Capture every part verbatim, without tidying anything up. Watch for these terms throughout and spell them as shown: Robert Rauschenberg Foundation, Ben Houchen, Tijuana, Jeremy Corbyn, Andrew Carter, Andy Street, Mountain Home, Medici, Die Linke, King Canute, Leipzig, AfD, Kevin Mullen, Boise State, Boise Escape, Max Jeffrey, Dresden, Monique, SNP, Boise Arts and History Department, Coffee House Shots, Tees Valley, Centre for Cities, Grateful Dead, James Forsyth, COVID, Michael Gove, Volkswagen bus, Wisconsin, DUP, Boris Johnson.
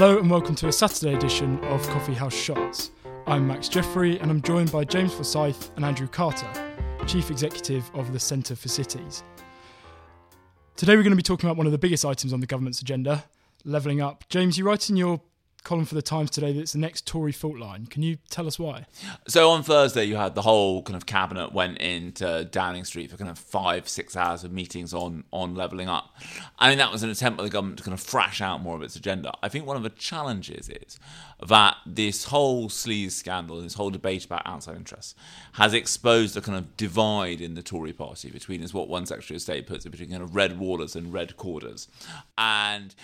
Hello and welcome to a Saturday edition of Coffee House Shots. I'm Max Jeffrey and I'm joined by James Forsyth and Andrew Carter, Chief Executive of the Centre for Cities. Today we're going to be talking about one of the biggest items on the government's agenda, levelling up. James, you write in your column for the Times today that it's the next Tory fault line. Can you tell us why? So on Thursday you had the whole kind of cabinet went into Downing Street for kind of five, six hours of meetings on on levelling up. I mean, that was an attempt by the government to kind of thrash out more of its agenda. I think one of the challenges is that this whole sleaze scandal and this whole debate about outside interests has exposed a kind of divide in the Tory party between, is what one Secretary of State puts it, between kind of red wallers and red corders. And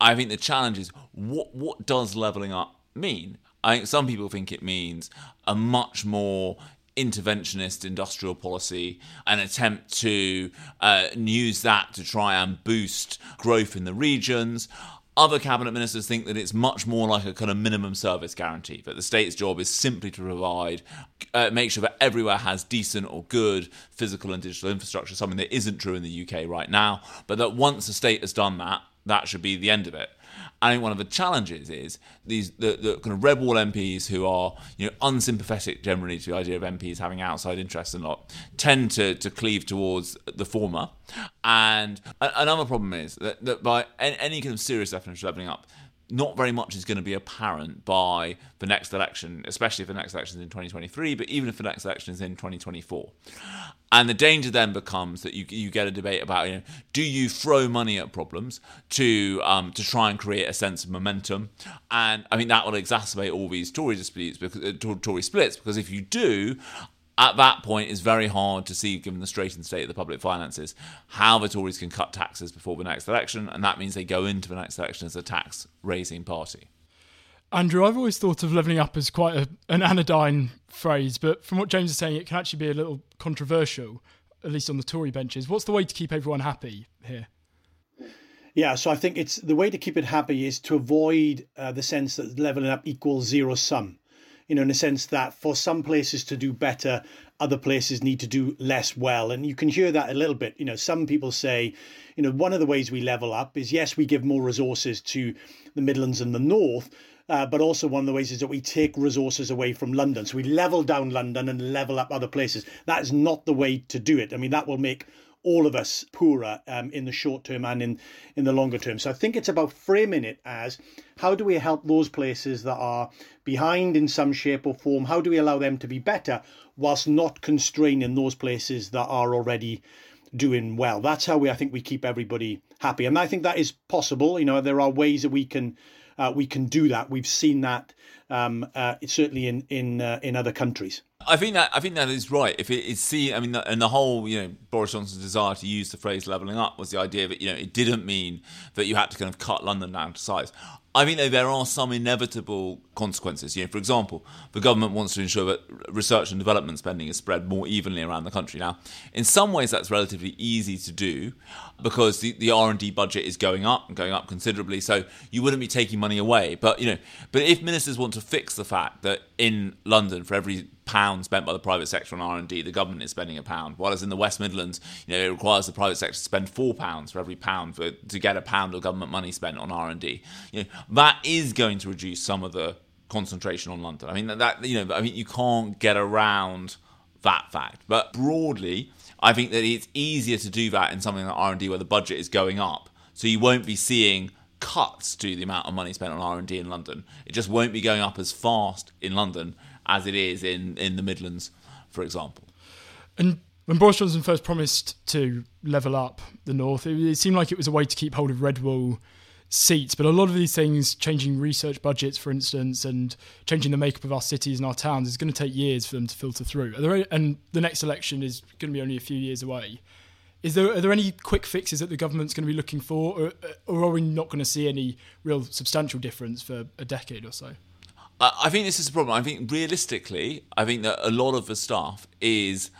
I think the challenge is, what what does levelling up mean? I think some people think it means a much more interventionist industrial policy, an attempt to uh, use that to try and boost growth in the regions. Other cabinet ministers think that it's much more like a kind of minimum service guarantee, that the state's job is simply to provide, uh, make sure that everywhere has decent or good physical and digital infrastructure, something that isn't true in the U K right now, but that once the state has done that, that should be the end of it. I think one of the challenges is these the, the kind of red wall M Ps who are, you know, unsympathetic generally to the idea of M Ps having outside interests and lot, tend to, to cleave towards the former. And another problem is that, that by any kind of serious definition of levelling up, not very much is going to be apparent by the next election, especially if the next election is in twenty twenty-three, but even if the next election is in twenty twenty-four. And the danger then becomes that you you get a debate about, you know, do you throw money at problems to um, to try and create a sense of momentum? And I mean, that will exacerbate all these Tory disputes, because uh, Tory splits, because if you do, at that point, it's very hard to see, given the straitened state of the public finances, how the Tories can cut taxes before the next election, and that means they go into the next election as a tax-raising party. Andrew, I've always thought of levelling up as quite a, an anodyne phrase, but from what James is saying, it can actually be a little controversial, at least on the Tory benches. What's the way to keep everyone happy here? Yeah, so I think it's the way to keep it happy is to avoid uh, the sense that levelling up equals zero sum. You know, in a sense that for some places to do better, other places need to do less well. And you can hear that a little bit. You know, some people say, you know, one of the ways we level up is, yes, we give more resources to the Midlands and the North, uh, but also one of the ways is that we take resources away from London. So we level down London and level up other places. That is not the way to do it. I mean, that will make all of us poorer um, in the short term and in, in the longer term. So I think it's about framing it as, how do we help those places that are behind in some shape or form? How do we allow them to be better whilst not constraining those places that are already doing well? That's how we, I think, we keep everybody happy. And I think that is possible. You know, there are ways that we can uh, we can do that. We've seen that um, uh, certainly in in uh, in other countries. I think that I think that is right. If it is seen, I mean, and the whole, you know, Boris Johnson's desire to use the phrase "levelling up" was the idea that, you know, it didn't mean that you had to kind of cut London down to size. I think though there are some inevitable consequences. You know, for example, the government wants to ensure that research and development spending is spread more evenly around the country. Now, in some ways, that's relatively easy to do because the, the R and D budget is going up and going up considerably. So you wouldn't be taking money away. But, you know, but if ministers want to fix the fact that in London, for every pound spent by the private sector on R and D, the government is spending a pound, whereas in the West Midlands, you know, it requires the private sector to spend four pounds for every pound for, to get a pound of government money spent on R and D. You know, that is going to reduce some of the concentration on London. I mean, that, you know, I mean, you can't get around that fact. But broadly, I think that it's easier to do that in something like R and D where the budget is going up, so you won't be seeing cuts to the amount of money spent on R and D in London. It just won't be going up as fast in London as it is in, in the Midlands, for example. And when Boris Johnson first promised to level up the North, it, it seemed like it was a way to keep hold of red wall seats. But a lot of these things, changing research budgets, for instance, and changing the makeup of our cities and our towns, is going to take years for them to filter through. Are there, and the next election is going to be only a few years away. Is there, are there any quick fixes that the government's going to be looking for, or, or are we not going to see any real substantial difference for a decade or so? I think this is the problem. I think realistically, I think that a lot of the stuff is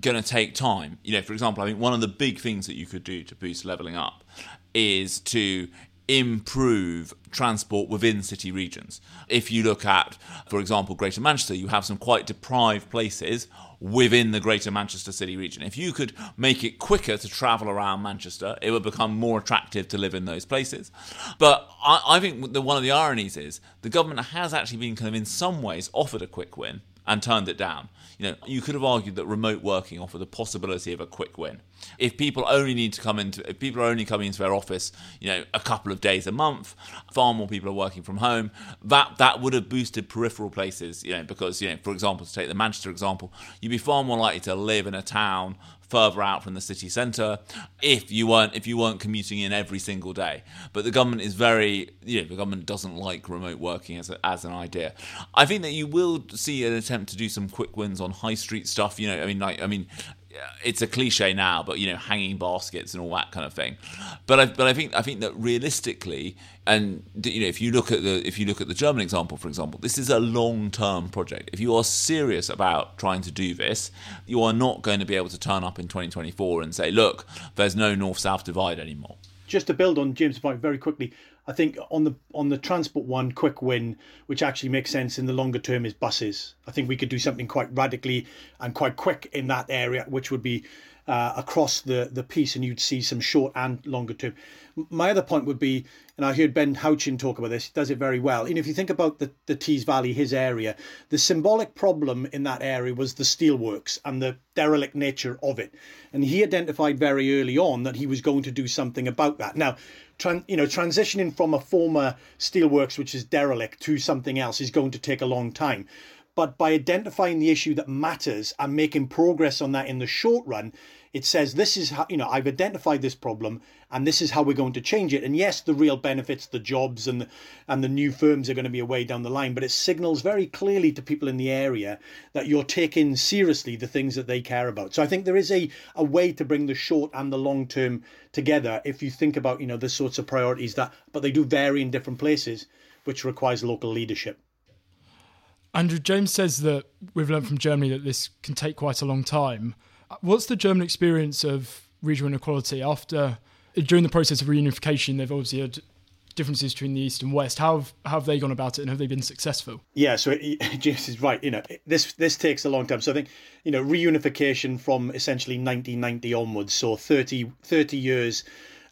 going to take time. You know, for example, I think one of the big things that you could do to boost levelling up is to improve transport within city regions. If you look at, for example, Greater Manchester, you have some quite deprived places within the Greater Manchester city region. If you could make it quicker to travel around Manchester, it would become more attractive to live in those places. But I, I think the, one of the ironies is the government has actually been kind of in some ways offered a quick win and turned it down. You know, you could have argued that remote working offered the possibility of a quick win. If people only need to come into, if people are only coming into their office, you know, a couple of days a month, far more people are working from home. That that would have boosted peripheral places, you know, because, you know, for example, to take the Manchester example, you'd be far more likely to live in a town further out from the city centre if you weren't if you weren't commuting in every single day. But the government is very, you know, the government doesn't like remote working as a, as an idea. I think that you will see an attempt to do some quick wins on high street stuff. You know, I mean, like, I mean, it's a cliche now, but, you know, hanging baskets and all that kind of thing. But I, but I think I think that realistically, and, you know, if you look at the if you look at the German example, for example, this is a long-term project. If you are serious about trying to do this, you are not going to be able to turn up in twenty twenty-four and say, look, there's no north-south divide anymore. Just to build on James' point very quickly, I think on the on the transport one, quick win, which actually makes sense in the longer term, is buses. I think we could do something quite radically and quite quick in that area, which would be uh, across the, the piece, and you'd see some short and longer term. My other point would be, and I heard Ben Houchen talk about this, he does it very well. And if you think about the, the Tees Valley, his area, the symbolic problem in that area was the steelworks and the derelict nature of it. And he identified very early on that he was going to do something about that. Now, Tran, you know, transitioning from a former steelworks, which is derelict, to something else is going to take a long time. But by identifying the issue that matters and making progress on that in the short run, it says this is how, you know, I've identified this problem and this is how we're going to change it. And yes, the real benefits, the jobs and the, and the new firms are going to be away down the line. But it signals very clearly to people in the area that you're taking seriously the things that they care about. So I think there is a, a way to bring the short and the long term together if you think about, you know, the sorts of priorities that, but they do vary in different places, which requires local leadership. Andrew, James says that we've learned from Germany that this can take quite a long time. What's the German experience of regional inequality after, during the process of reunification? They've obviously had differences between the East and West. How have, how have they gone about it, and have they been successful? Yeah, so it, James is right. You know, this this takes a long time. So I think, you know, reunification from essentially nineteen ninety onwards, so thirty, thirty years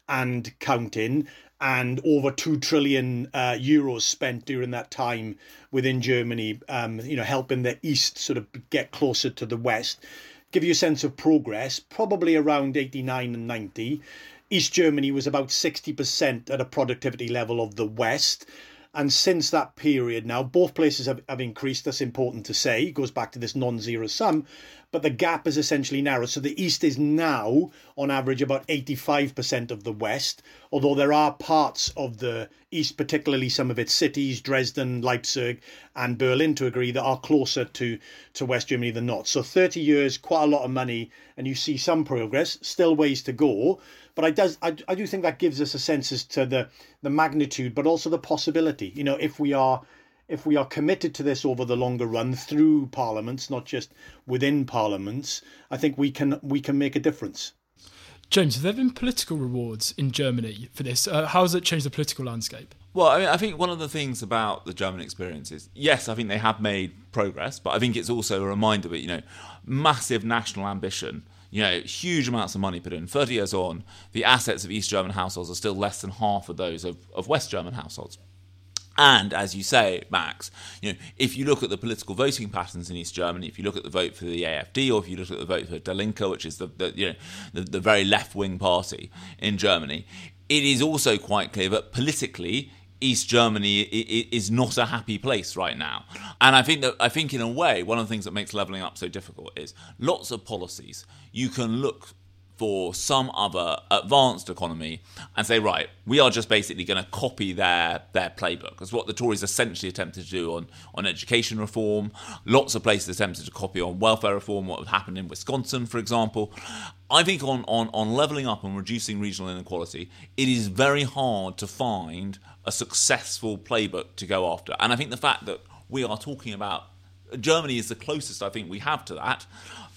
and counting, and over two trillion uh, euros spent during that time within Germany, um, you know, helping the East sort of get closer to the West. Give you a sense of progress, probably around eighty-nine and ninety. East Germany was about sixty percent at a productivity level of the West. And since that period now, both places have, have increased. That's important to say. It goes back to this non-zero sum. But the gap is essentially narrow. So the East is now, on average, about eighty-five percent of the West, although there are parts of the East, particularly some of its cities, Dresden, Leipzig and Berlin, to agree, that are closer to, to West Germany than not. So thirty years, quite a lot of money, and you see some progress, still ways to go. But I, does, I, I do think that gives us a sense as to the, the magnitude, but also the possibility. You know, if we are if we are committed to this over the longer run through parliaments, not just within parliaments, I think we can we can make a difference. James, have there been political rewards in Germany for this? Uh, how has it changed the political landscape? Well, I mean, I think one of the things about the German experience is, yes, I think they have made progress, but I think it's also a reminder that, you know, massive national ambition. You know, huge amounts of money put in. thirty years on, the assets of East German households are still less than half of those of, of West German households. And as you say, Max, you know, if you look at the political voting patterns in East Germany, if you look at the vote for the A F D, or if you look at the vote for Die Linke, which is the, the you know the, the very left-wing party in Germany, it is also quite clear that politically, East Germany is not a happy place right now. And I think that I think in a way, one of the things that makes levelling up so difficult is lots of policies. You can look for some other advanced economy and say, right, we are just basically going to copy their their playbook. Because what the Tories essentially attempted to do on, on education reform, lots of places attempted to copy on welfare reform, what happened in Wisconsin, for example. I think on, on, on levelling up and reducing regional inequality, it is very hard to find a successful playbook to go after. And I think the fact that we are talking about Germany is the closest I think we have to that,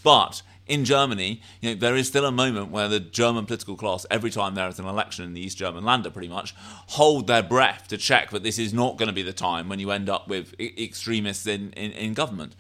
but in Germany, you know, there is still a moment where the German political class, every time there is an election in the East German Länder, pretty much, hold their breath to check that this is not going to be the time when you end up with I- extremists in, in, in government.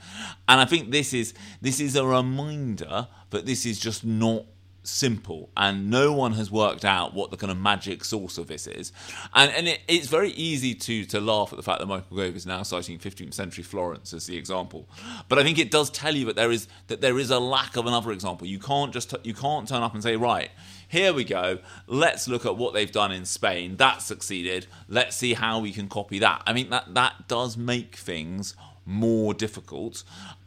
And I think this is this is a reminder that this is just not simple, and no one has worked out what the kind of magic source of this is. And and it, it's very easy to to laugh at the fact that Michael Gove is now citing fifteenth century Florence as the example, but I think it does tell you that there is that there is a lack of another example. You can't just you can't turn up and say, right, here we go, let's look at what they've done in Spain. That succeeded. Let's see how we can copy that. I mean, that that does make things more difficult.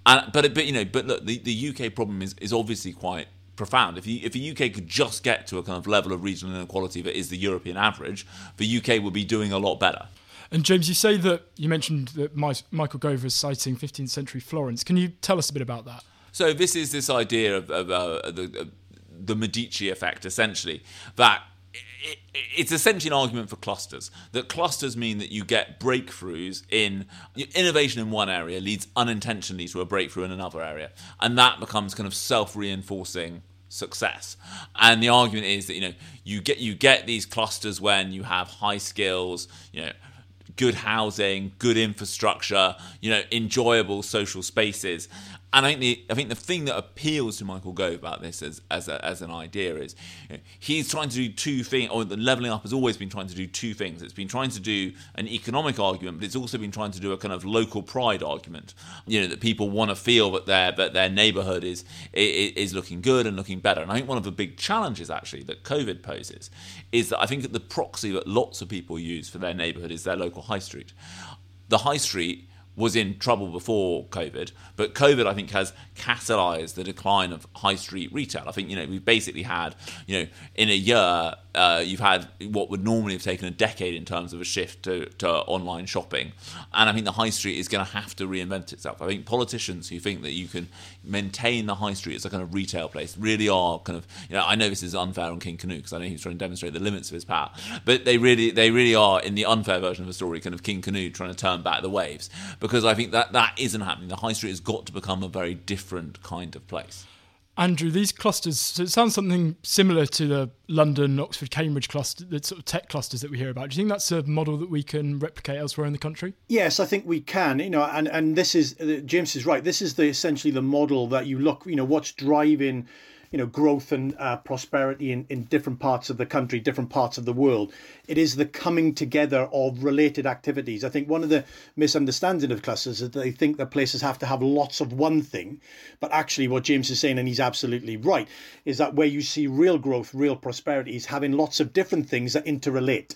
And but but you know, but look, the, the U K problem is is obviously quite profound. If, you, if the U K could just get to a kind of level of regional inequality that is the European average, the U K would be doing a lot better. And James, you say that you mentioned that My, Michael Gove was citing fifteenth century Florence. Can you tell us a bit about that? So this is this idea of, of uh, the, uh, the Medici effect, essentially, that It, it, it's essentially an argument for clusters. That clusters mean that you get breakthroughs in innovation in one area leads unintentionally to a breakthrough in another area, and that becomes kind of self-reinforcing success. And the argument is that you know you get you get these clusters when you have high skills, you know, good housing, good infrastructure, you know, enjoyable social spaces. And I think the I think the thing that appeals to Michael Gove about this as as, a, as an idea is, you know, he's trying to do two things. Or the Levelling Up has always been trying to do two things. It's been trying to do an economic argument, but it's also been trying to do a kind of local pride argument. You know, that people want to feel that their that their neighbourhood is, is is looking good and looking better. And I think one of the big challenges actually that COVID poses is that I think that the proxy that lots of people use for their neighbourhood is their local high street. The high street was in trouble before COVID, but COVID, I think, has catalysed the decline of high street retail. I think, you know, we've basically had, you know, in a year, uh, you've had what would normally have taken a decade in terms of a shift to, to online shopping. And I think the high street is going to have to reinvent itself. I think politicians who think that you can maintain the high street as a kind of retail place really are kind of, you know, I know this is unfair on King Canute because I know he's trying to demonstrate the limits of his power, but they really, they really are, in the unfair version of the story, kind of King Canute trying to turn back the waves. Because I think that that isn't happening. The high street has got to become a very different kind of place. Andrew, these clusters, so it sounds something similar to the London, Oxford, Cambridge cluster, the sort of tech clusters that we hear about. Do you think that's a model that we can replicate elsewhere in the country? Yes, I think we can. You know, and, and this is, James is right, this is the essentially the model that you look, you know, what's driving, you know, growth and uh, prosperity in, in different parts of the country, different parts of the world. It is the coming together of related activities. I think one of the misunderstandings of clusters is that they think that places have to have lots of one thing. But actually what James is saying, and he's absolutely right, is that where you see real growth, real prosperity is having lots of different things that interrelate.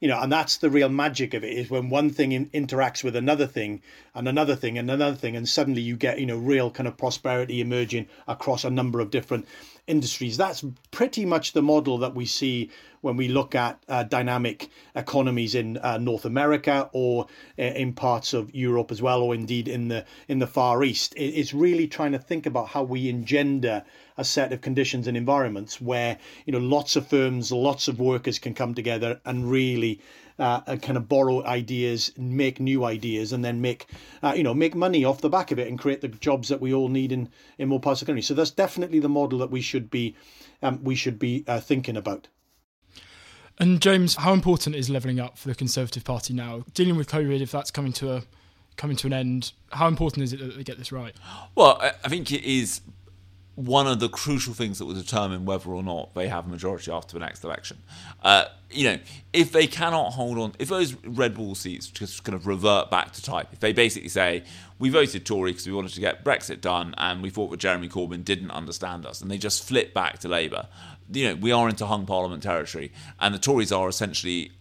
You know, and that's the real magic of it, is when one thing in, interacts with another thing and another thing and another thing, and suddenly you get, you know, real kind of prosperity emerging across a number of different industries. That's pretty much the model that we see when we look at uh, dynamic economies in uh, North America or uh, in parts of Europe as well, or indeed in the in the Far East. It's really trying to think about how we engender a set of conditions and environments where, you know, lots of firms, lots of workers can come together and really uh, kind of borrow ideas, make new ideas, and then make uh, you know make money off the back of it and create the jobs that we all need in in more parts of the country. So that's definitely the model that we should be um, we should be uh, thinking about. And James, how important is Levelling Up for the Conservative Party now? Dealing with COVID, if that's coming to a coming to an end, how important is it that they get this right? Well, I think it is one of the crucial things that will determine whether or not they have a majority after the next election. Uh, you know, if they cannot hold on, if those Red Wall seats just kind of revert back to type, if they basically say, we voted Tory because we wanted to get Brexit done and we thought that Jeremy Corbyn didn't understand us, and they just flip back to Labour, you know, we are into hung parliament territory, and the Tories are essentially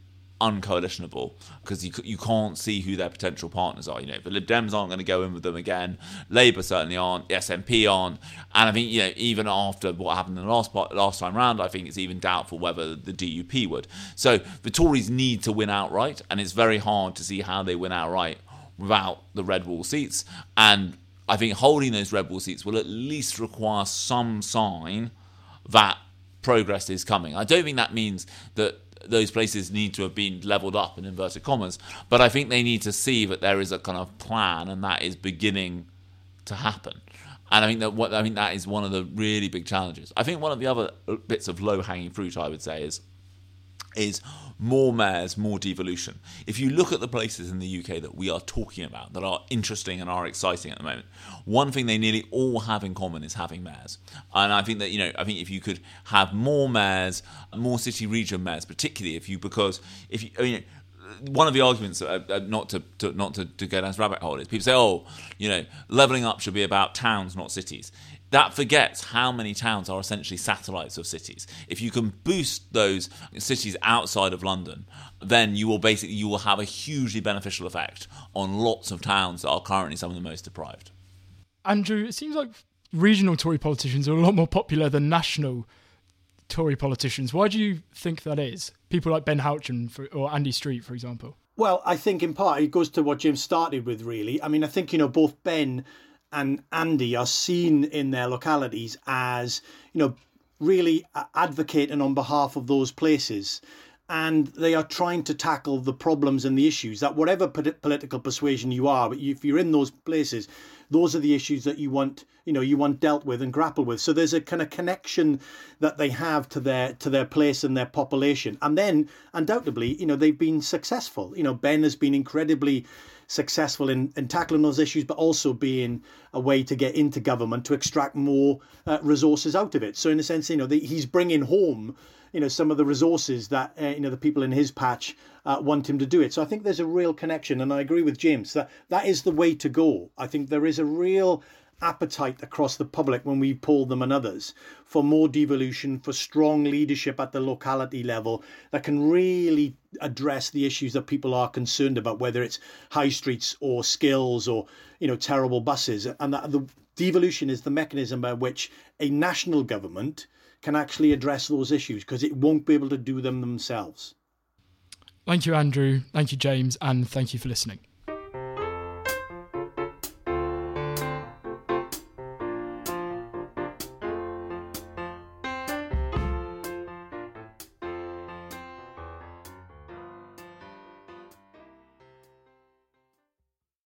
uncoalitionable because you you can't see who their potential partners are. You know, the Lib Dems aren't going to go in with them again. Labour certainly aren't. The S N P aren't. And I think, you know, even after what happened in the last part, last time round, I think it's even doubtful whether the D U P would. So the Tories need to win outright, and it's very hard to see how they win outright without the red wall seats. And I think holding those red wall seats will at least require some sign that progress is coming. I don't think that means that those places need to have been levelled up in inverted commas, but I think they need to see that there is a kind of plan, and that is beginning to happen. And I think that what I think that is one of the really big challenges. I think one of the other bits of low-hanging fruit, I would say, is is more mayors, more devolution. If you look at the places in the U K that we are talking about, that are interesting and are exciting at the moment, one thing they nearly all have in common is having mayors. And I think that, you know, I think if you could have more mayors, more city region mayors, particularly if you, because if you, I mean, one of the arguments, uh, not to, to not to, to go down this rabbit hole, is people say, oh, you know, levelling up should be about towns, not cities. That forgets how many towns are essentially satellites of cities. If you can boost those cities outside of London, then you will basically you will have a hugely beneficial effect on lots of towns that are currently some of the most deprived. Andrew, it seems like regional Tory politicians are a lot more popular than national Tory politicians. Why do you think that is? People like Ben Houchen for, or Andy Street, for example. Well, I think in part it goes to what Jim started with, really. I mean, I think, you know, both Ben and Andy are seen in their localities as, you know, really advocating on behalf of those places. And they are trying to tackle the problems and the issues that whatever political persuasion you are, but if you're in those places, those are the issues that you want, you know, you want dealt with and grappled with. So there's a kind of connection that they have to their to their place and their population. And then, undoubtedly, you know, they've been successful. You know, Ben has been incredibly successful in, in tackling those issues, but also being a way to get into government to extract more uh, resources out of it. So in a sense, you know, the, he's bringing home, you know, some of the resources that, uh, you know, the people in his patch uh, want him to do it. So I think there's a real connection. And I agree with James that that is the way to go. I think there is a real appetite across the public when we poll them and others for more devolution, for strong leadership at the locality level that can really address the issues that people are concerned about, whether it's high streets or skills or, you know, terrible buses. And that the devolution is the mechanism by which a national government can actually address those issues, because it won't be able to do them themselves. Thank you, Andrew. Thank you, James. And thank you for listening.